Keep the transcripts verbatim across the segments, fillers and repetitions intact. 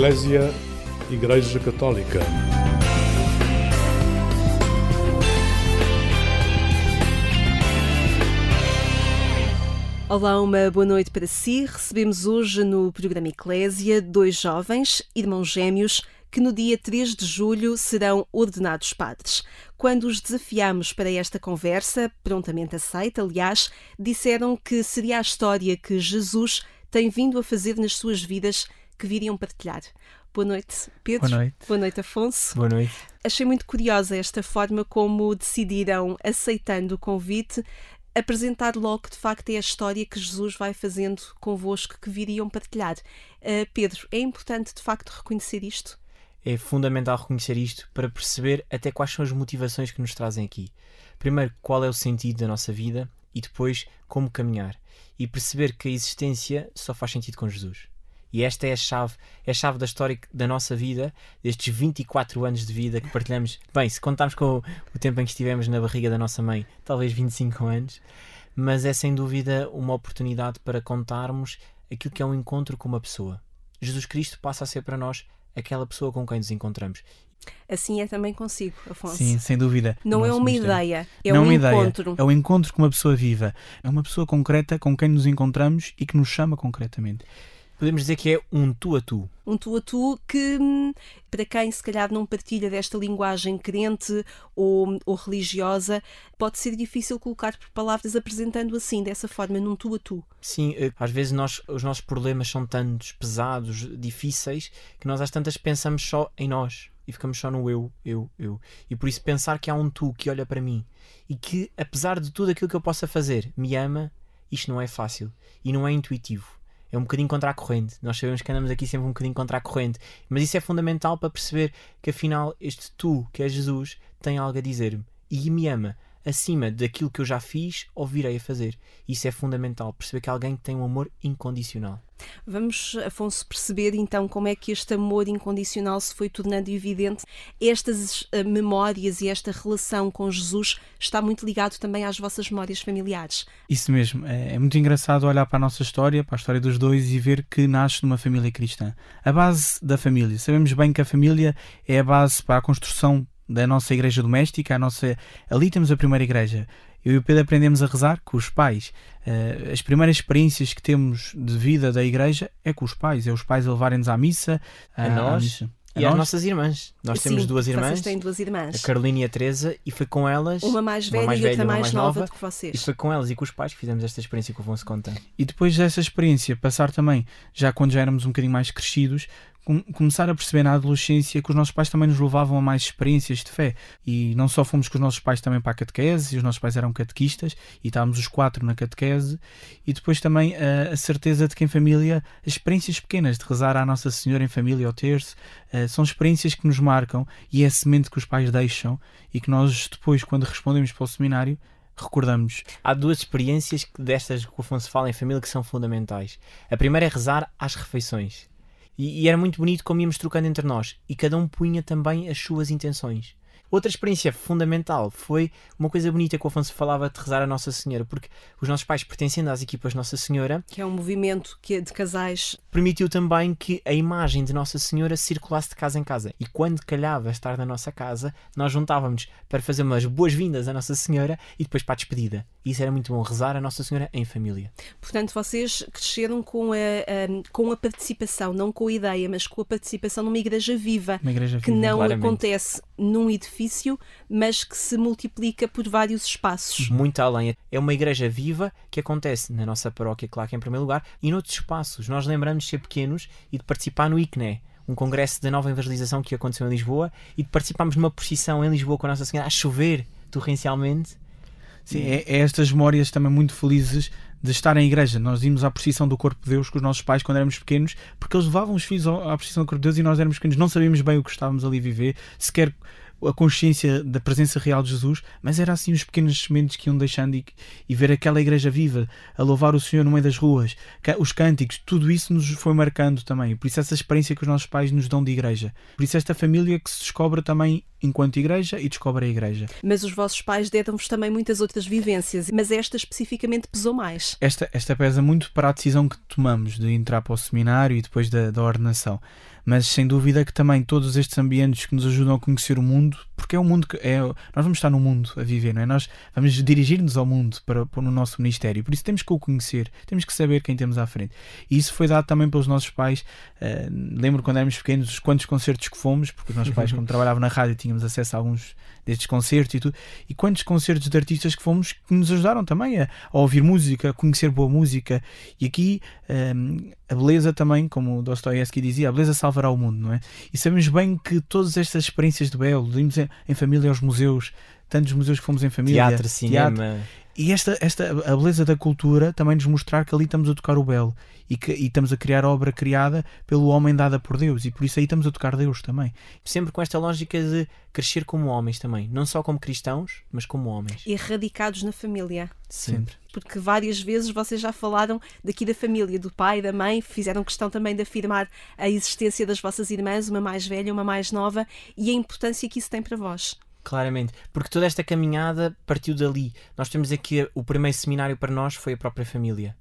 Eclésia, Igreja Católica. Olá, uma boa noite para si. Recebemos hoje no programa Eclésia dois jovens, irmãos gêmeos, que no dia três de julho serão ordenados padres. Quando os desafiámos para esta conversa, prontamente aceita, aliás, disseram que seria a história que Jesus tem vindo a fazer nas suas vidas que viriam partilhar. Boa noite, Pedro. Boa noite. Boa noite, Afonso. Boa noite. Achei muito curiosa esta forma como decidiram, aceitando o convite, apresentar logo que de facto é a história que Jesus vai fazendo convosco que viriam partilhar. Uh, Pedro, é importante de facto reconhecer isto? É fundamental reconhecer isto para perceber até quais são as motivações que nos trazem aqui. Primeiro, qual é o sentido da nossa vida e depois, como caminhar. E perceber que a existência só faz sentido com Jesus. E esta é a chave, é a chave da história da nossa vida, destes vinte e quatro anos de vida que partilhamos. Bem, se contarmos com o tempo em que estivemos na barriga da nossa mãe, talvez vinte e cinco anos, mas é sem dúvida uma oportunidade para contarmos aquilo que é um encontro com uma pessoa. Jesus Cristo passa a ser para nós aquela pessoa com quem nos encontramos. Assim é também consigo, Afonso. Sim, sem dúvida. Não é uma ideia, é um encontro. É um encontro com uma pessoa viva. É uma pessoa concreta com quem nos encontramos e que nos chama concretamente. Podemos dizer que é um tu a tu. Um tu a tu que, para quem se calhar não partilha desta linguagem crente ou, ou religiosa, pode ser difícil colocar por palavras apresentando assim, dessa forma, num tu a tu. Sim, às vezes nós, os nossos problemas são tantos, pesados, difíceis, que nós às tantas pensamos só em nós e ficamos só no eu, eu, eu. E por isso pensar que há um tu que olha para mim e que, apesar de tudo aquilo que eu possa fazer, me ama, isto não é fácil e não é intuitivo. É um bocadinho contra a corrente. Nós sabemos que andamos aqui sempre um bocadinho contra a corrente. Mas isso é fundamental para perceber que afinal este tu, que é Jesus, tem algo a dizer-me. E me ama acima daquilo que eu já fiz ou virei a fazer. Isso é fundamental. Perceber que há alguém que tem um amor incondicional. Vamos, Afonso, perceber então como é que este amor incondicional se foi tornando evidente. Estas uh, memórias e esta relação com Jesus está muito ligado também às vossas memórias familiares. Isso mesmo, é, é muito engraçado olhar para a nossa história, para a história dos dois e ver que nasce numa família cristã. A base da família, sabemos bem que a família é a base para a construção da nossa igreja doméstica, a nossa... ali temos a primeira igreja. Eu e o Pedro aprendemos a rezar com os pais. Uh, as primeiras experiências que temos de vida da igreja é com os pais. É os pais a levarem-nos à missa. A, a nós à missa. E às nossas irmãs. Nós Sim, temos duas irmãs, têm duas irmãs, a Carolina e a Teresa, e foi com elas... Uma mais velha, uma mais velha e outra mais, mais nova, nova do que vocês. E foi com elas e com os pais que fizemos esta experiência que o Afonso conta. E depois dessa experiência, passar também, já quando já éramos um bocadinho mais crescidos, começar a perceber na adolescência que os nossos pais também nos levavam a mais experiências de fé. E não só fomos com os nossos pais também para a catequese, e os nossos pais eram catequistas, e estávamos os quatro na catequese, e depois também a, a certeza de que em família, as experiências pequenas de rezar à Nossa Senhora em família ao terço, uh, são experiências que nos marcam, e é a semente que os pais deixam, e que nós depois, quando respondemos para o seminário, recordamos. Há duas experiências destas que o Afonso fala em família que são fundamentais. A primeira é rezar às refeições. E era muito bonito como íamos trocando entre nós. E cada um punha também as suas intenções. Outra experiência fundamental foi uma coisa bonita que o Afonso falava de rezar a Nossa Senhora. Porque os nossos pais, pertencendo às equipas de Nossa Senhora... Que é um movimento que é de casais. Permitiu também que a imagem de Nossa Senhora circulasse de casa em casa. E quando calhava estar na nossa casa, nós juntávamos para fazer umas boas-vindas à Nossa Senhora e depois para a despedida. E isso era muito bom, rezar a Nossa Senhora em família. Portanto, vocês cresceram com a, a, com a participação, não com a ideia, mas com a participação numa igreja viva. Uma igreja viva, que não claramente acontece num edifício, mas que se multiplica por vários espaços. Muito além. É uma igreja viva que acontece na nossa paróquia, claro que em primeiro lugar, e noutros espaços. Nós lembramos de ser pequenos e de participar no I C N E, um congresso da nova evangelização que aconteceu em Lisboa, e de participarmos numa procissão em Lisboa com a Nossa Senhora a chover torrencialmente. Sim, é, é estas memórias também muito felizes de estar em igreja. Nós íamos à procissão do Corpo de Deus com os nossos pais quando éramos pequenos, porque eles levavam os filhos à procissão do Corpo de Deus e nós éramos pequenos, não sabíamos bem o que estávamos ali a viver, sequer a consciência da presença real de Jesus, mas era assim os pequenos sementes que iam deixando e, e ver aquela igreja viva a louvar o Senhor no meio das ruas, os cânticos, tudo isso nos foi marcando também, por isso essa experiência que os nossos pais nos dão de igreja, por isso esta família que se descobre também enquanto igreja e descobre a igreja. Mas os vossos pais deram-vos também muitas outras vivências, mas esta especificamente pesou mais? Esta, esta pesa muito para a decisão que tomamos de entrar para o seminário e depois da, da ordenação. mas sem dúvida que também todos estes ambientes que nos ajudam a conhecer o mundo, porque é o mundo que é, nós vamos estar no mundo a viver, não é? Nós vamos dirigir-nos ao mundo para, para no nosso ministério, por isso temos que o conhecer, temos que saber quem temos à frente. E isso foi dado também pelos nossos pais. Uh, lembro quando éramos pequenos os quantos concertos que fomos, porque os nossos pais, como trabalhavam na rádio, tínhamos acesso a alguns destes concertos e tudo, e quantos concertos de artistas que fomos que nos ajudaram também a, a ouvir música, a conhecer boa música. E aqui um, a beleza também, como Dostoiévski dizia, a beleza salvará o mundo, não é? E sabemos bem que todas estas experiências de belo, vimos em, em família aos museus, tantos museus que fomos em família, teatro, cinema, teatro. E esta, esta, a beleza da cultura também nos mostrar que ali estamos a tocar o belo e, que, e estamos a criar obra criada pelo homem dada por Deus, e por isso aí estamos a tocar Deus também. Sempre com esta lógica de crescer como homens também, não só como cristãos, mas como homens. E radicados na família. Sempre. Porque várias vezes vocês já falaram daqui da família, do pai, da mãe, fizeram questão também de afirmar a existência das vossas irmãs, uma mais velha, uma mais nova, e a importância que isso tem para vós. Claramente, porque toda esta caminhada partiu dali. Nós temos aqui o primeiro seminário para nós foi a própria família,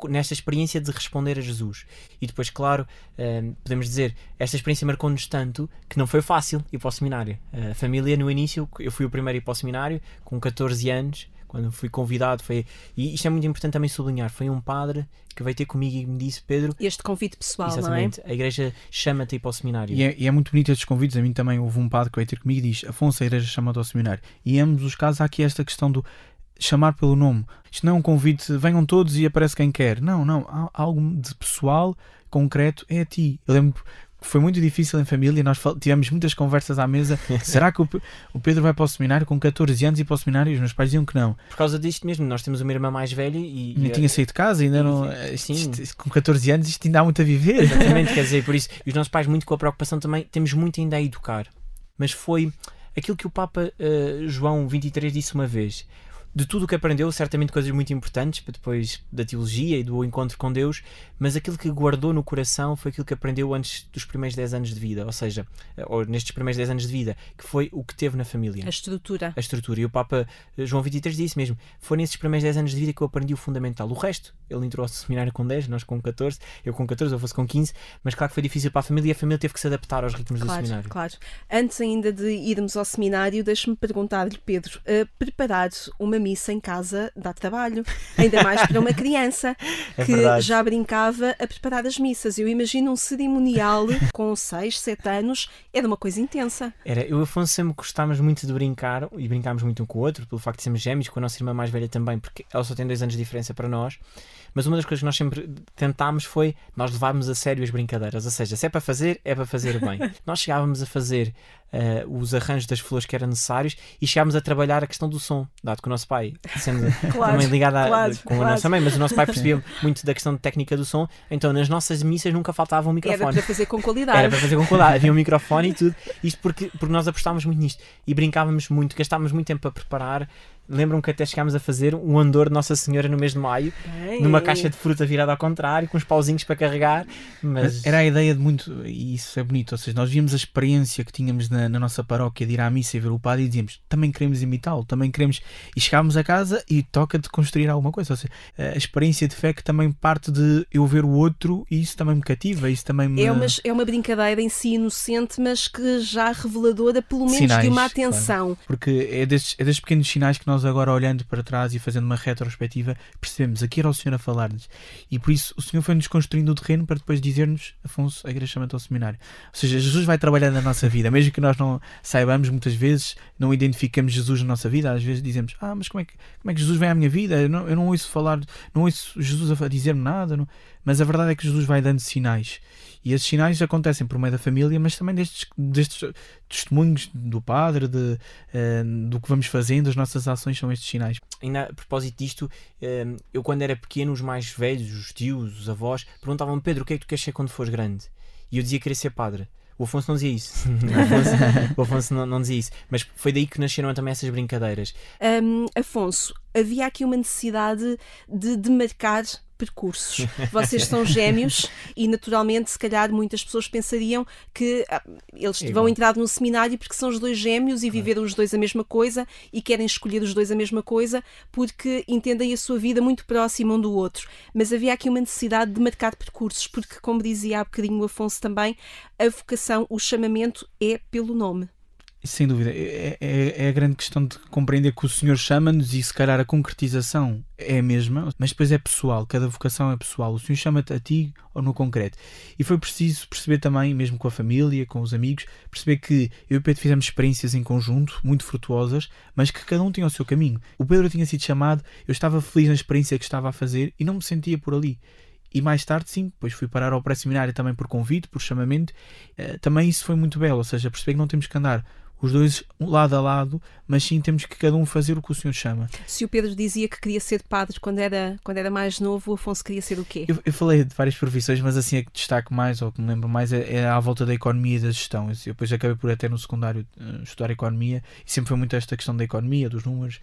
uh, nesta experiência de responder a Jesus. E depois, claro, uh, podemos dizer, esta experiência marcou-nos tanto que não foi fácil ir para o seminário. A uh, família, no início, eu fui o primeiro a ir para o seminário com catorze anos, quando fui convidado, foi... E isto é muito importante também sublinhar, foi um padre que veio ter comigo e me disse, Pedro... Este convite pessoal, exatamente, não é? A igreja chama-te a ir para o seminário. E é, e é muito bonito estes convites. A mim também houve um padre que veio ter comigo e diz, Afonso, a igreja chama-te ao seminário. E em ambos os casos há aqui esta questão do chamar pelo nome. Isto não é um convite, venham todos e aparece quem quer. Não, não, há algo de pessoal, concreto, é a ti. Eu lembro... Foi muito difícil em família, nós tivemos muitas conversas à mesa. Será que o Pedro vai para o seminário com catorze anos e para o seminário? Os meus pais diziam que não. Por causa disto mesmo, nós temos uma irmã mais velha e... Não tinha saído de casa, ainda não... Sim. Isto, isto, com catorze anos isto ainda há muito a viver. Exatamente, quer dizer, por isso. E os nossos pais muito com a preocupação também, temos muito ainda a educar. Mas foi aquilo que o Papa uh, João vinte e três disse uma vez. De tudo o que aprendeu, certamente coisas muito importantes, depois da teologia e do encontro com Deus, mas aquilo que guardou no coração foi aquilo que aprendeu antes dos primeiros dez anos de vida, ou seja, ou nestes primeiros dez anos de vida, que foi o que teve na família. A estrutura. A estrutura. E o Papa João vinte e três disse mesmo, foi nesses primeiros dez anos de vida que eu aprendi o fundamental. O resto, ele entrou ao seminário com dez, nós com catorze, eu com catorze, eu fosse com quinze, mas claro que foi difícil para a família e a família teve que se adaptar aos ritmos claro, do seminário. Claro, claro. Antes ainda de irmos ao seminário, deixe-me perguntar-lhe, Pedro, uh, preparar uma missa em casa dá trabalho, ainda mais para uma criança que é já brincava a preparar as missas. Eu imagino um cerimonial com seis, sete anos, era uma coisa intensa. Era, eu e Afonso sempre gostávamos muito de brincar e brincámos muito um com o outro, pelo facto de sermos gêmeos, com a nossa irmã mais velha também, porque ela só tem dois anos de diferença para nós. Mas uma das coisas que nós sempre tentámos foi nós levarmos a sério as brincadeiras, ou seja, se é para fazer, é para fazer bem. Nós chegávamos a fazer Uh, os arranjos das flores que eram necessários e chegámos a trabalhar a questão do som, dado que o nosso pai, sendo claro, também ligado a, claro, com claro. a nossa mãe, mas o nosso pai percebia muito da questão de técnica do som, então nas nossas missas nunca faltava um microfone. Era para fazer com qualidade. Era para fazer com qualidade, havia um microfone e tudo, isto porque, porque nós apostávamos muito nisto e brincávamos muito, gastávamos muito tempo a preparar. Lembram que até chegámos a fazer um andor de Nossa Senhora no mês de maio, Bem. numa caixa de fruta virada ao contrário, com uns pauzinhos para carregar. Mas... Era a ideia de muito, e isso é bonito, ou seja, nós víamos a experiência que tínhamos na, na nossa paróquia de ir à missa e ver o padre e dizíamos, também queremos imitá-lo, também queremos... E chegámos a casa e toca de construir alguma coisa, ou seja, a experiência de fé que também parte de eu ver o outro e isso também me cativa, isso também me... É uma, é uma brincadeira em si inocente, mas que já reveladora, pelo menos sinais, de uma atenção. Claro. Porque é destes, é destes pequenos sinais que nós agora, olhando para trás e fazendo uma retrospectiva, percebemos, aqui era o Senhor a falar-nos. E por isso o Senhor foi-nos construindo o terreno para depois dizer-nos, Afonso, a igreja chama-te ao seminário. Ou seja, Jesus vai trabalhando na nossa vida, mesmo que nós não saibamos muitas vezes, não identificamos Jesus na nossa vida, às vezes dizemos, ah, mas como é que, como é que Jesus vem à minha vida? Eu não, eu não ouço falar, não ouço Jesus a dizer-me nada, não... Mas a verdade é que Jesus vai dando sinais. E esses sinais acontecem por meio da família, mas também destes, destes testemunhos do Padre, de, uh, do que vamos fazendo, as nossas ações são estes sinais. Ainda a propósito disto, uh, eu quando era pequeno, os mais velhos, os tios, os avós, perguntavam-me, Pedro, o que é que tu queres ser quando fores grande? E eu dizia que queria ser padre. O Afonso não dizia isso. O Afonso, o Afonso não, não dizia isso. Mas foi daí que nasceram também essas brincadeiras. Um, Afonso, havia aqui uma necessidade de demarcar percursos. Vocês são gêmeos e, naturalmente, se calhar muitas pessoas pensariam que ah, eles é vão entrar num seminário porque são os dois gêmeos e viveram os dois a mesma coisa e querem escolher os dois a mesma coisa porque entendem a sua vida muito próxima um do outro. Mas havia aqui uma necessidade de marcar percursos porque, como dizia há bocadinho o Afonso também, a vocação, o chamamento é pelo nome. Sem dúvida. É, é, é a grande questão de compreender que o Senhor chama-nos e se calhar a concretização é a mesma, mas depois é pessoal, cada vocação é pessoal. O Senhor chama-te a ti ou no concreto. E foi preciso perceber também, mesmo com a família, com os amigos, perceber que eu e o Pedro fizemos experiências em conjunto, muito frutuosas, mas que cada um tinha o seu caminho. O Pedro tinha sido chamado, eu estava feliz na experiência que estava a fazer e não me sentia por ali. E mais tarde, sim, depois fui parar ao pré-seminário também por convite, por chamamento. Também isso foi muito belo, ou seja, perceber que não temos que andar os dois lado a lado, mas sim temos que cada um fazer o que o Senhor chama. Se o Pedro dizia que queria ser padre quando era, quando era mais novo, o Afonso queria ser o quê? Eu, eu falei de várias profissões, mas assim a que destaco mais, ou que me lembro mais, é, é à volta da economia e da gestão. Eu depois acabei por até no secundário estudar economia, e sempre foi muito esta questão da economia, dos números.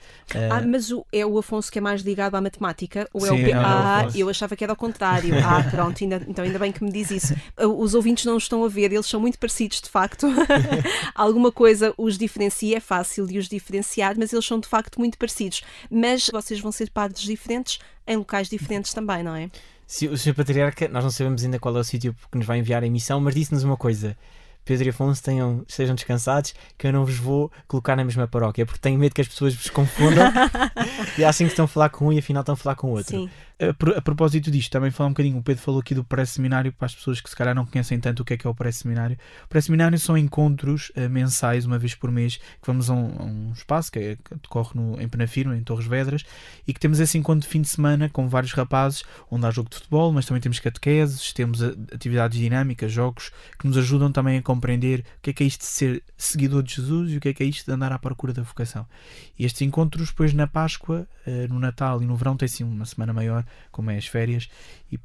Ah, uh... mas o, é o Afonso que é mais ligado à matemática? Ou é sim, o Pedro? Ah, eu achava que era ao contrário. Ah, pronto, ainda, então ainda bem que me diz isso. Os ouvintes não estão a ver, eles são muito parecidos, de facto. Alguma coisa os diferencia, é fácil de os diferenciar, mas eles são de facto muito parecidos. Mas vocês vão ser padres diferentes em locais diferentes também, não é? Se o senhor Patriarca, nós não sabemos ainda qual é o sítio que nos vai enviar a missão, mas disse-nos uma coisa: Pedro e Afonso, tenham, sejam descansados, que eu não vos vou colocar na mesma paróquia, porque tenho medo que as pessoas vos confundam e assim que estão a falar com um e afinal estão a falar com o outro. Sim. A, a propósito disto, também falar um bocadinho, o Pedro falou aqui do pré-seminário, para as pessoas que se calhar não conhecem tanto o que é que é o pré-seminário. O pré-seminário são encontros uh, mensais, uma vez por mês, que vamos a um, a um espaço que, é, que decorre no, em Penafirme, em Torres Vedras, e que temos esse encontro de fim de semana com vários rapazes, onde há jogo de futebol, mas também temos catequeses, temos atividades dinâmicas, jogos, que nos ajudam também a compreender o que é que é isto de ser seguidor de Jesus e o que é que é isto de andar à procura da vocação. E estes encontros, depois na Páscoa, no Natal e no verão, tem assim uma semana maior, como é as férias, e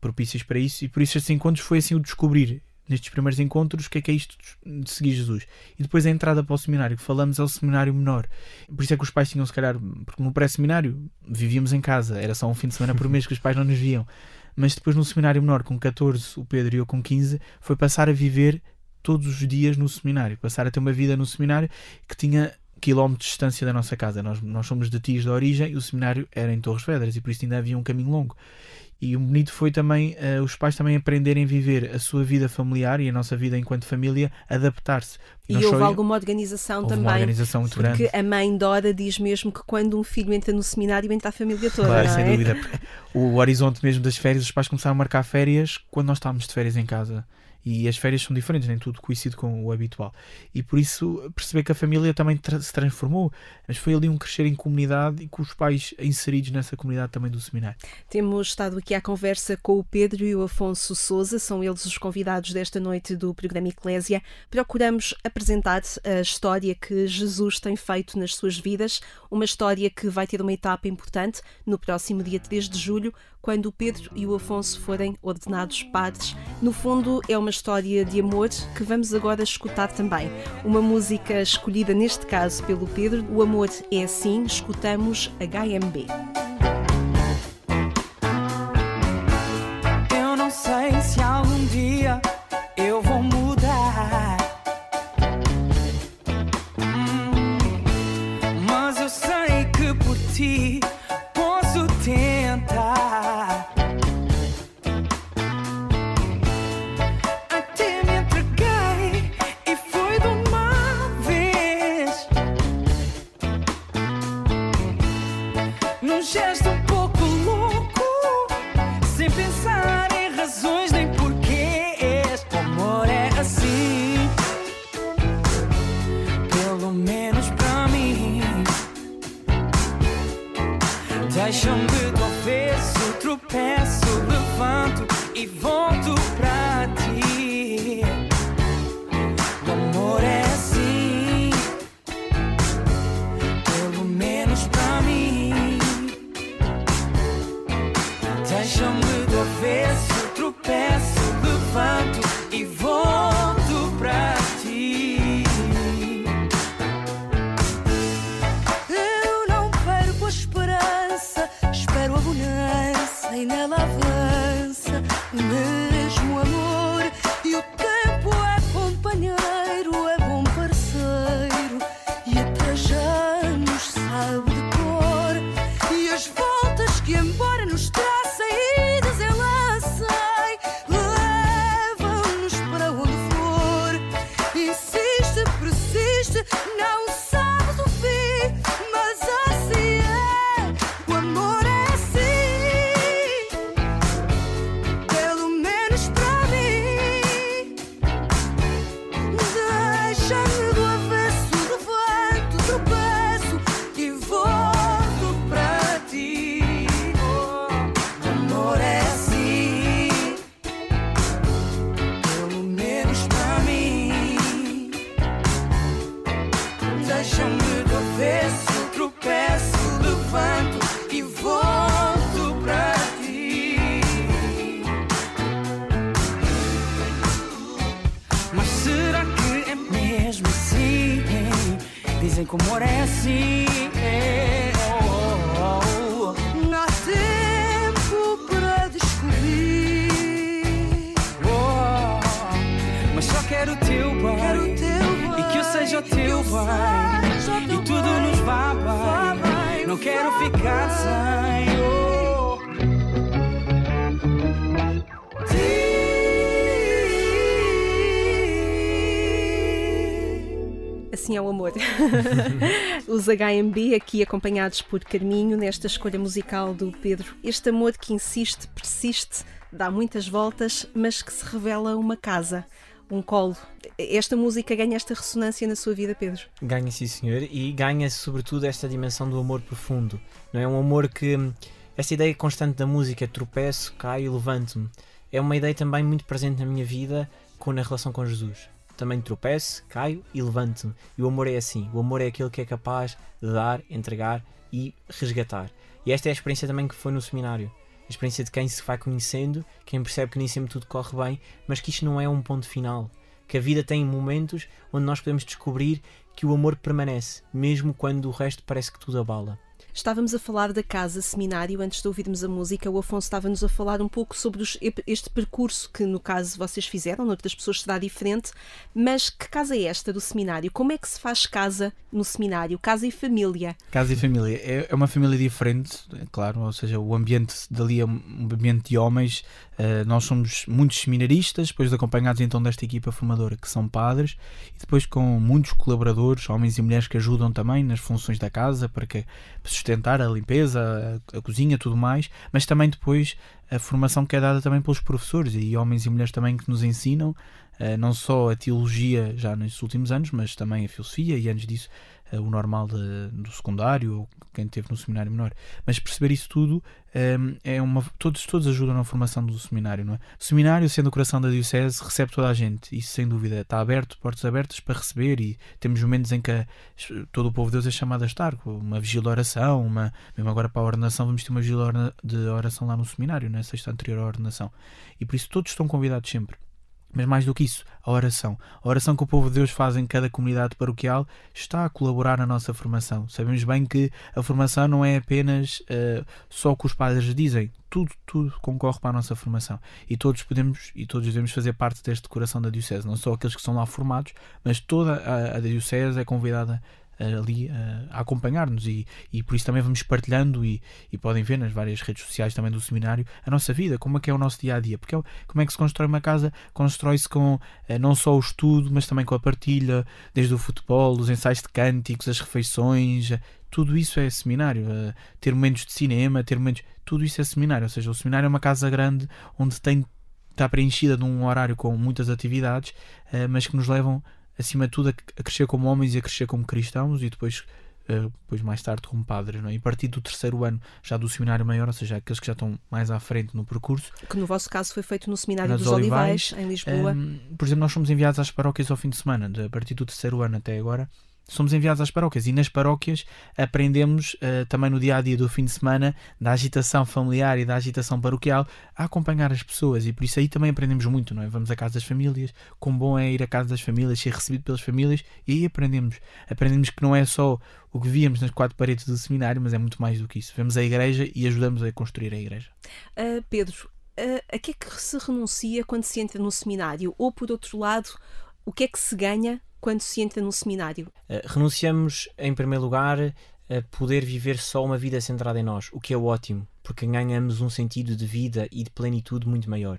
propícias para isso, e por isso estes encontros foi assim o descobrir, nestes primeiros encontros, o que é que é isto de seguir Jesus. E depois a entrada para o seminário, que falamos, é o seminário menor. Por isso é que os pais tinham, se calhar, porque no pré-seminário vivíamos em casa, era só um fim de semana por mês que os pais não nos viam. Mas depois no seminário menor, com catorze, o Pedro e eu com quinze, foi passar a viver todos os dias no seminário, passar a ter uma vida no seminário que tinha quilómetros de distância da nossa casa. Nós, nós somos de Tias de origem e o seminário era em Torres Vedras e por isso ainda havia um caminho longo. E o bonito foi também uh, os pais também aprenderem a viver a sua vida familiar e a nossa vida enquanto família, adaptar-se. E Nós houve só... alguma organização houve também. Uma organização muito grande. Porque a mãe Dora diz mesmo que quando um filho entra no seminário, entra a família toda. Claro, não sem é? dúvida. O horizonte mesmo das férias, os pais começaram a marcar férias quando nós estávamos de férias em casa. E as férias são diferentes, nem tudo coincide com o habitual. E por isso perceber que a família também tra- se transformou, mas foi ali um crescer em comunidade e com os pais inseridos nessa comunidade também do seminário. Temos estado aqui à conversa com o Pedro e o Afonso Sousa, são eles os convidados desta noite do programa Eclésia. Procuramos apresentar a história que Jesus tem feito nas suas vidas, uma história que vai ter uma etapa importante no próximo dia três de julho, quando o Pedro e o Afonso forem ordenados padres. No fundo, é uma história de amor que vamos agora escutar também. Uma música escolhida, neste caso, pelo Pedro. O amor é assim, escutamos H M B. Eu não sei se algum dia eu vou mudar, mas eu sei que por ti posso tentar. Deixa-me, confesso, tropeço, levanto e volto pra ti. O amor é assim, pelo menos pra mim. Deixa-me, confesso, tropeço, levanto e volto pra ti. I never amor é assim, é, oh, oh, oh. Não há tempo para descobrir, oh, mas só quero o teu bem, quero o teu bem, e que eu seja o teu bem, e tudo bem, nos vá bem, vá bem, não quero ficar bem, sem oh. Assim é o amor. Os H M B aqui acompanhados por Carminho nesta escolha musical do Pedro. Este amor que insiste, persiste, dá muitas voltas, mas que se revela uma casa, um colo. Esta música ganha esta ressonância na sua vida, Pedro? Ganha, sim, senhor, e ganha sobretudo esta dimensão do amor profundo. Não é um amor que... Esta ideia constante da música, tropeço, caio, levanto-me, é uma ideia também muito presente na minha vida com na relação com Jesus. Também tropeço, caio e levanto-me. E o amor é assim. O amor é aquele que é capaz de dar, entregar e resgatar. E esta é a experiência também que foi no seminário. A experiência de quem se vai conhecendo, quem percebe que nem sempre tudo corre bem, mas que isto não é um ponto final. Que a vida tem momentos onde nós podemos descobrir que o amor permanece, mesmo quando o resto parece que tudo abala. Estávamos a falar da casa seminário, antes de ouvirmos a música, o Afonso estava-nos a falar um pouco sobre os, este percurso que, no caso, vocês fizeram, noutras pessoas será diferente, mas que casa é esta do seminário? Como é que se faz casa no seminário? Casa e família? Casa e família. É uma família diferente, é claro, ou seja, o ambiente dali é um ambiente de homens, uh, nós somos muitos seminaristas, depois acompanhados então desta equipa formadora, que são padres, e depois com muitos colaboradores, homens e mulheres que ajudam também nas funções da casa, para que sustentar a limpeza, a, a cozinha, tudo mais, mas também depois a formação que é dada também pelos professores e homens e mulheres também que nos ensinam uh, não só a teologia já nos últimos anos, mas também a filosofia e antes disso uh, o normal de, do secundário ou quem teve no seminário menor. Mas perceber isso tudo um, é uma todos, todos ajudam na formação do seminário, não é? O seminário, sendo o coração da diocese, recebe toda a gente, isso sem dúvida, está aberto, portas abertas para receber e temos momentos em que a, todo o povo de Deus é chamado a estar, uma vigília de oração, uma, mesmo agora para a ordenação vamos ter uma vigília de oração lá no seminário, não é? Sexta anterior à ordenação, e por isso todos estão convidados sempre, mas mais do que isso, a oração, a oração que o povo de Deus faz em cada comunidade paroquial está a colaborar na nossa formação. Sabemos bem que a formação não é apenas uh, só o que os padres dizem, tudo, tudo concorre para a nossa formação e todos podemos e todos devemos fazer parte deste coração da diocese, não só aqueles que são lá formados, mas toda a, a diocese é convidada ali a acompanhar-nos e, e por isso também vamos partilhando e, e podem ver nas várias redes sociais também do seminário a nossa vida, como é que é o nosso dia-a-dia, porque é, como é que se constrói uma casa, constrói-se com não só o estudo, mas também com a partilha, desde o futebol, os ensaios de cânticos, as refeições, tudo isso é seminário, ter momentos de cinema, ter momentos, tudo isso é seminário, ou seja, o seminário é uma casa grande onde tem, está preenchida de um horário com muitas atividades, mas que nos levam acima de tudo a crescer como homens e a crescer como cristãos e depois, uh, depois mais tarde como padres, não é? E a partir do terceiro ano já do seminário maior, ou seja, aqueles que já estão mais à frente no percurso, que no vosso caso foi feito no seminário dos Olivais, Olivais em Lisboa, um, por exemplo, nós fomos enviados às paróquias ao fim de semana, de, a partir do terceiro ano até agora somos enviados às paróquias e nas paróquias aprendemos uh, também no dia-a-dia do fim de semana da agitação familiar e da agitação paroquial a acompanhar as pessoas e por isso aí também aprendemos muito, não é? Vamos à casa das famílias, quão bom é ir à casa das famílias, ser recebido pelas famílias e aí aprendemos. Aprendemos que não é só o que víamos nas quatro paredes do seminário, mas é muito mais do que isso. Vemos a igreja e ajudamos a construir a igreja. Uh, Pedro, uh, a que é que se renuncia quando se entra no seminário? Ou por outro lado, o que é que se ganha quando se entra no seminário? Renunciamos, em primeiro lugar, a poder viver só uma vida centrada em nós, o que é ótimo, porque ganhamos um sentido de vida e de plenitude muito maior.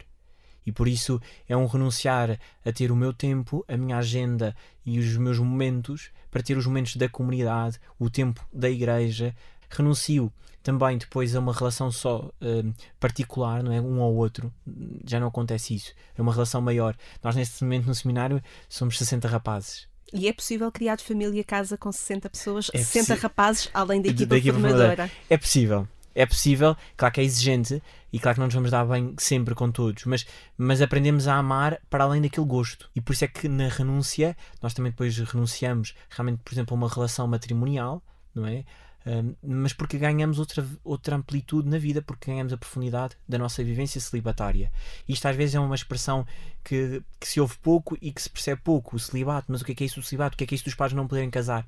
E por isso é um renunciar a ter o meu tempo, a minha agenda e os meus momentos, para ter os momentos da comunidade, o tempo da igreja. Renuncio também depois a uma relação só um, particular, não é? Um ao outro, já não acontece isso, é uma relação maior. Nós neste momento no seminário somos sessenta rapazes. E é possível criar família, casa com sessenta pessoas, é sessenta possi- rapazes além da equipa formadora? É possível, é possível, claro que é exigente e claro que não nos vamos dar bem sempre com todos, mas, mas aprendemos a amar para além daquele gosto e por isso é que na renúncia nós também depois renunciamos realmente, por exemplo, a uma relação matrimonial, não é? Um, mas porque ganhamos outra, outra amplitude na vida, porque ganhamos a profundidade da nossa vivência celibatária. Isto às vezes é uma expressão que, que se ouve pouco e que se percebe pouco, o celibato, mas o que é que é isso do celibato? O que é que é isso dos padres não poderem casar?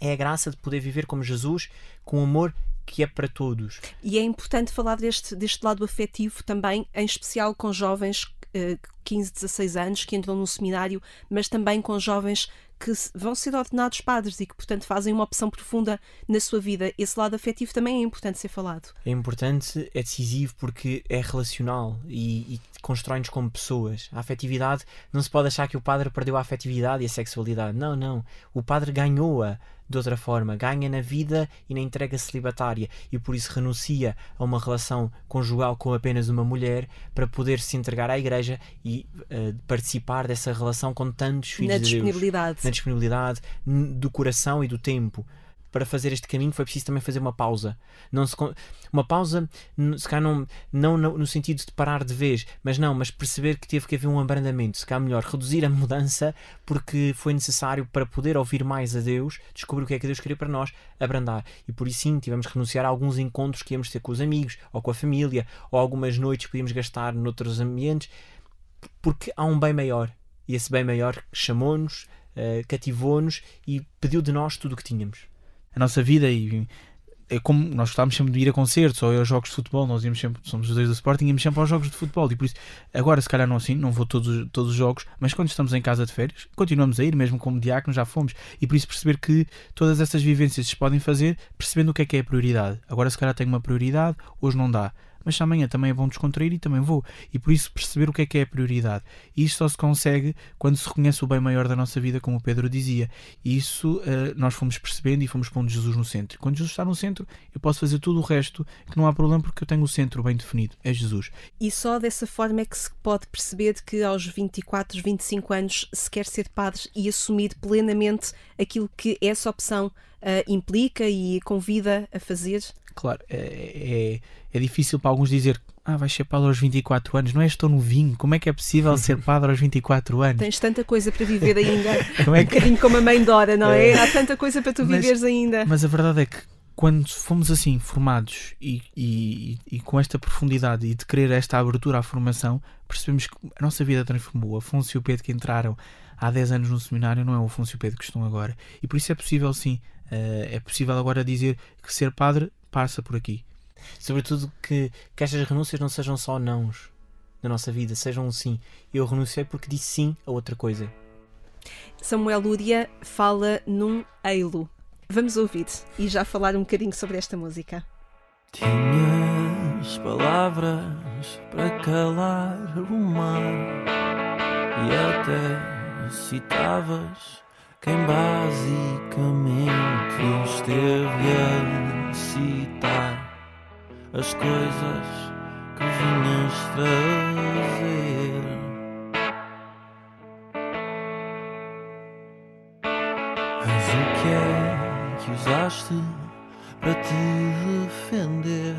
é a graça de poder viver como Jesus, com amor que é para todos. E é importante falar deste, deste lado afetivo também, em especial com jovens de quinze, dezasseis anos que entram no seminário, mas também com jovens que vão ser ordenados padres e que, portanto, fazem uma opção profunda na sua vida. Esse lado afetivo também é importante ser falado. É importante, é decisivo, porque é relacional e, e constrói-nos como pessoas. A afetividade, não se pode achar que o padre perdeu a afetividade e a sexualidade. Não, não. O padre ganhou-a de outra forma. Ganha na vida e na entrega celibatária e, por isso, renuncia a uma relação conjugal com apenas uma mulher para poder se entregar à Igreja e uh, participar dessa relação com tantos filhos de Deus. Na disponibilidade. Na disponibilidade do coração e do tempo. Para fazer este caminho foi preciso também fazer uma pausa. Não se, uma pausa, se calhar não, não, não no sentido de parar de vez, mas não, mas perceber que teve que haver um abrandamento. Se calhar melhor reduzir a mudança, porque foi necessário para poder ouvir mais a Deus, descobrir o que é que Deus queria para nós, abrandar. E por isso sim, tivemos que renunciar a alguns encontros que íamos ter com os amigos, ou com a família, ou algumas noites que podíamos gastar noutros ambientes, porque há um bem maior. E esse bem maior chamou-nos, uh, cativou-nos e pediu de nós tudo o que tínhamos. A nossa vida, e é como nós gostávamos sempre de ir a concertos ou aos jogos de futebol, nós íamos sempre, somos os dois do Sporting, íamos sempre aos jogos de futebol, e por isso agora se calhar não assim, não vou todos, todos os jogos, mas quando estamos em casa de férias, continuamos a ir, mesmo como diáconos já fomos, e por isso perceber que todas essas vivências se podem fazer percebendo o que é que é a prioridade. Agora se calhar tenho uma prioridade, hoje não dá, mas amanhã também é bom descontrair e também vou. E por isso perceber o que é que é a prioridade. E isto só se consegue quando se reconhece o bem maior da nossa vida, como o Pedro dizia. E isso uh, nós fomos percebendo e fomos pondo Jesus no centro. Quando Jesus está no centro, eu posso fazer tudo o resto, que não há problema, porque eu tenho o centro bem definido. É Jesus. E só dessa forma é que se pode perceber que aos vinte e quatro, vinte e cinco anos se quer ser padre e assumir plenamente aquilo que essa opção uh, implica e convida a fazer. Claro, é, é, é difícil para alguns dizer: ah, vais ser padre aos vinte e quatro anos, não és tão novinho, como é que é possível ser padre aos vinte e quatro anos? Tens tanta coisa para viver ainda, como é que... um bocadinho como a mãe Dora, não é? é? Há tanta coisa para tu mas, viveres ainda. Mas a verdade é que quando fomos assim formados e, e, e com esta profundidade e de querer esta abertura à formação, percebemos que a nossa vida transformou. Afonso e o Pedro que entraram há dez anos no seminário não é o Afonso e o Pedro que estão agora. E por isso é possível sim, é possível agora dizer que ser padre passa por aqui. Sobretudo que, que estas renúncias não sejam só nãos na nossa vida, sejam um sim. Eu renunciei porque disse sim a outra coisa. Samuel Lúria fala num eilo. Vamos ouvir e já falar um bocadinho sobre esta música. Tinhas palavras para calar o mar e até citavas quem basicamente esteve a citar as coisas que vinhas trazer. Mas o que é que usaste para te defender?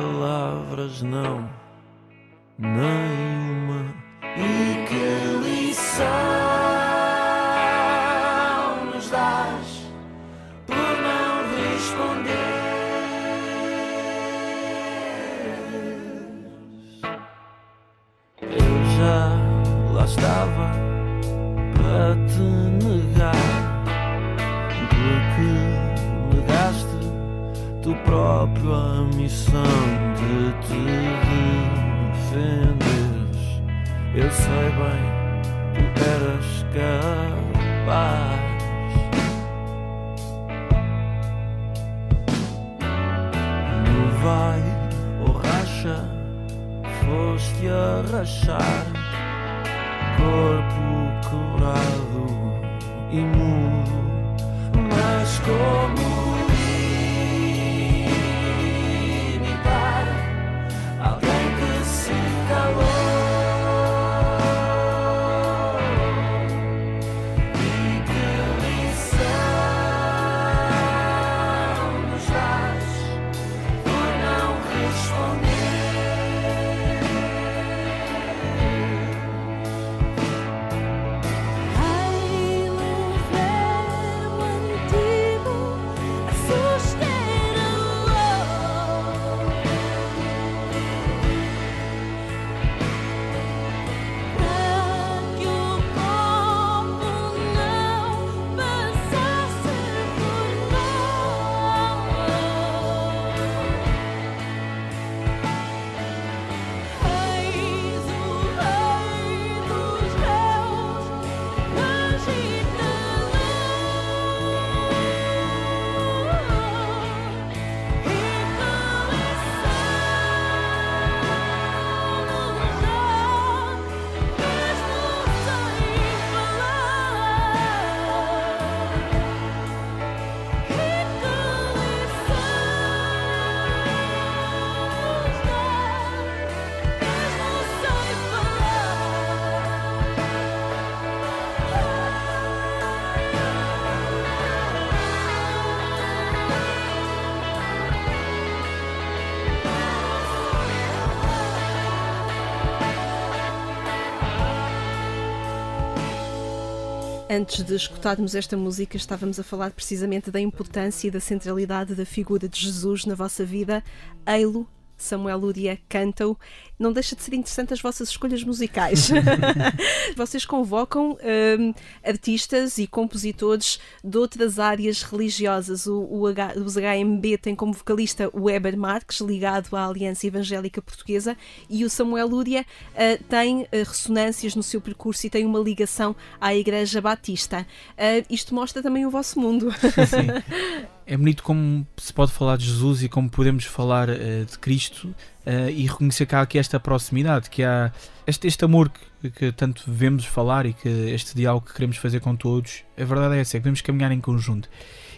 Palavras não, nenhuma. E que lição nos dás? Estava para te negar, porque negaste tua própria missão de te defenderes. Eu sei bem, tu eras capaz. No vai ou racha, foste a rachar. Corpo quebrado e mudo, mas como imitar alguém que se calou? E que lição nos dás por não responder? Antes de escutarmos esta música, estávamos a falar precisamente da importância e da centralidade da figura de Jesus na vossa vida. Ei-lo, Samuel Lúria, canta-o. Não deixa de ser interessante as vossas escolhas musicais. Vocês convocam um, artistas e compositores de outras áreas religiosas. O, o H, os H M B tem como vocalista o Eber Marques, ligado à Aliança Evangélica Portuguesa, e o Samuel Lúria uh, tem uh, ressonâncias no seu percurso e tem uma ligação à Igreja Batista. Uh, isto mostra também o vosso mundo. Sim, sim. É bonito como se pode falar de Jesus e como podemos falar uh, de Cristo uh, e reconhecer que há aqui esta proximidade, que há este, este amor que, que tanto devemos falar e que este diálogo que queremos fazer com todos. A verdade é essa, é que devemos caminhar em conjunto.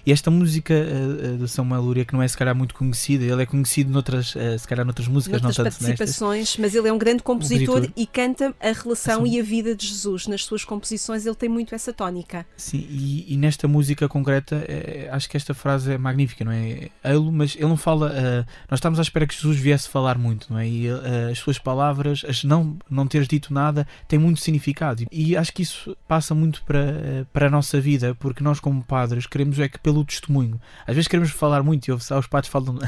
E esta música uh, uh, do Samuel Lúria, que não é se calhar muito conhecida, ele é conhecido noutras, uh, se calhar noutras músicas, noutras não tanto participações, nestas. Mas ele é um grande compositor, compositor. e canta a relação Sim. e a vida de Jesus. Nas suas composições ele tem muito essa tónica. Sim, e, e nesta música concreta, é, acho que esta frase é magnífica, não é? Ele, mas ele não fala, uh, nós estamos à espera que Jesus viesse falar muito, não é? E uh, as suas palavras, as não, não teres dito nada, tem muito significado. E, e acho que isso passa muito para, para a nossa vida, porque nós como padres queremos é que pelo testemunho. Às vezes queremos falar muito e os padres falam,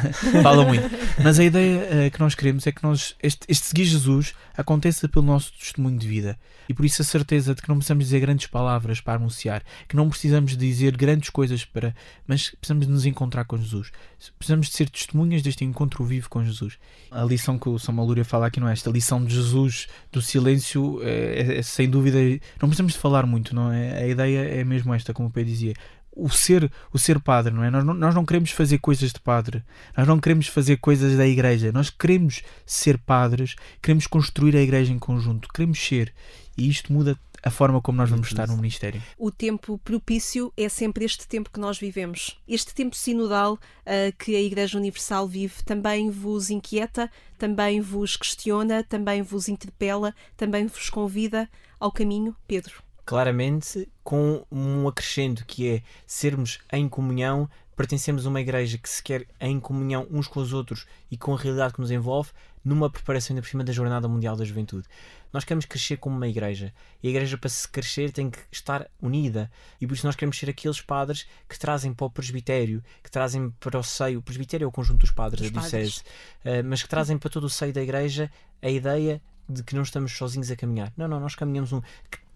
falam muito. Mas a ideia uh, que nós queremos é que nós, este, este seguir Jesus aconteça pelo nosso testemunho de vida. E por isso a certeza de que não precisamos dizer grandes palavras para anunciar, que não precisamos dizer grandes coisas para... Mas precisamos de nos encontrar com Jesus. Precisamos de ser testemunhas deste encontro vivo com Jesus. A lição que o Samuel Lúria fala aqui, não é esta lição de Jesus, do silêncio, é, é, é sem dúvida... Não precisamos de falar muito, não é? A ideia é mesmo esta, como o Pedro dizia. O ser, o ser padre, não é? Nós não, nós não queremos fazer coisas de padre, nós não queremos fazer coisas da igreja, nós queremos ser padres, queremos construir a igreja em conjunto, queremos ser, e isto muda a forma como nós vamos estar no ministério. O tempo propício é sempre este tempo que nós vivemos. Este tempo sinodal uh, que a Igreja Universal vive também vos inquieta, também vos questiona, também vos interpela, também vos convida ao caminho, Pedro. Claramente, com um acrescento que é sermos em comunhão, pertencemos a uma igreja que se quer em comunhão uns com os outros e com a realidade que nos envolve, numa preparação ainda por cima da Jornada Mundial da Juventude. Nós queremos crescer como uma igreja, e a igreja para se crescer tem que estar unida, e por isso nós queremos ser aqueles padres que trazem para o presbitério, que trazem para o seio, o presbitério é o conjunto dos padres, dos padres. Uh, mas que trazem para todo o seio da igreja a ideia de que não estamos sozinhos a caminhar. Não, não, nós caminhamos um...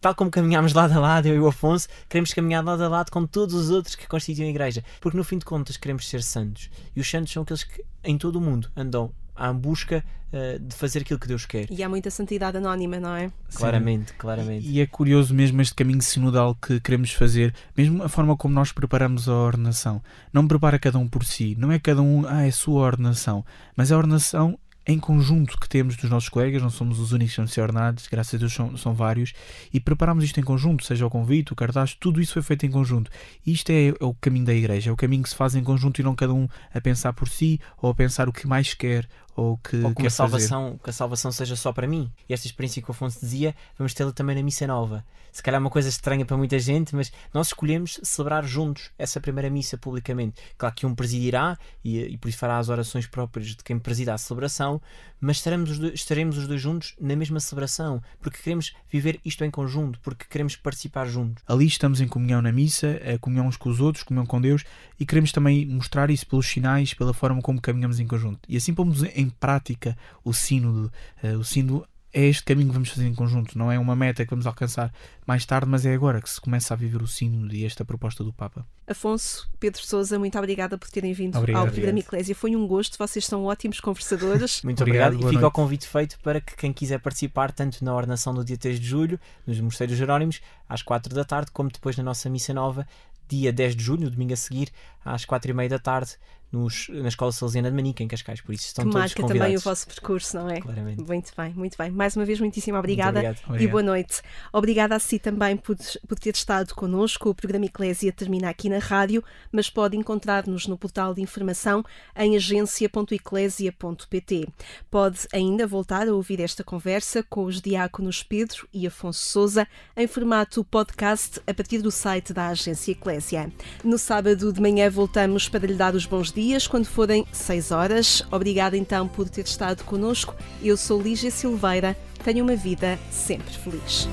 Tal como caminhámos lado a lado, eu e o Afonso, queremos caminhar lado a lado com todos os outros que constituem a Igreja. Porque no fim de contas queremos ser santos. E os santos são aqueles que em todo o mundo andam à busca uh, de fazer aquilo que Deus quer. E há muita santidade anónima, não é? Claramente, Sim. claramente. E, e é curioso mesmo este caminho sinodal que queremos fazer, mesmo a forma como nós preparamos a ordenação. Não prepara cada um por si, não é cada um, ah, é a sua ordenação. Mas a ordenação... em conjunto que temos dos nossos colegas, não somos os únicos que são ordenados, graças a Deus são, são vários, e preparámos isto em conjunto, seja o convite, o cartaz, tudo isso foi feito em conjunto. E isto é, é o caminho da igreja, é o caminho que se faz em conjunto e não cada um a pensar por si, ou a pensar o que mais quer, ou que ou quer a salvação, fazer. Que a salvação seja só para mim. E esta experiência que o Afonso dizia, vamos tê-la também na Missa Nova. Se calhar é uma coisa estranha para muita gente, mas nós escolhemos celebrar juntos essa primeira missa publicamente. Claro que um presidirá, e, e por isso fará as orações próprias de quem presida a celebração, mas estaremos os, dois, estaremos os dois juntos na mesma celebração, porque queremos viver isto em conjunto, porque queremos participar juntos. Ali estamos em comunhão na missa, a comunhão uns com os outros, comunhão com Deus, e queremos também mostrar isso pelos sinais, pela forma como caminhamos em conjunto. E assim pomos em prática o sínodo. O sínodo é este caminho que vamos fazer em conjunto, não é uma meta que vamos alcançar mais tarde, mas é agora que se começa a viver o sínodo e esta proposta do Papa. Afonso, Pedro Sousa, muito obrigada por terem vindo obrigado, ao programa Eclésia. Foi um gosto, vocês são ótimos conversadores. Muito obrigado, obrigado. E fica o convite feito para que quem quiser participar, tanto na ordenação do dia três de julho, nos Mosteiros Jerónimos, às quatro da tarde, como depois na nossa Missa Nova, dia dez de julho, domingo a seguir, às quatro e meia da tarde, nos, na Escola Salesiana de Manique, em Cascais. Por isso estão que todos marca convidados. Também o vosso percurso, não é? Claramente. Muito bem, muito bem. Mais uma vez, muitíssimo obrigada muito obrigado. E boa noite. Obrigada a si também por, por ter estado connosco. O programa Eclésia termina aqui na rádio, mas pode encontrar-nos no portal de informação em agência ponto eclésia ponto pt. Pode ainda voltar a ouvir esta conversa com os diáconos Pedro e Afonso Sousa em formato podcast a partir do site da Agência Eclésia. No sábado de manhã voltamos para lhe dar os bons dias dias, quando forem seis horas. Obrigada então por ter estado connosco. Eu sou Lígia Silveira. Tenha uma vida sempre feliz.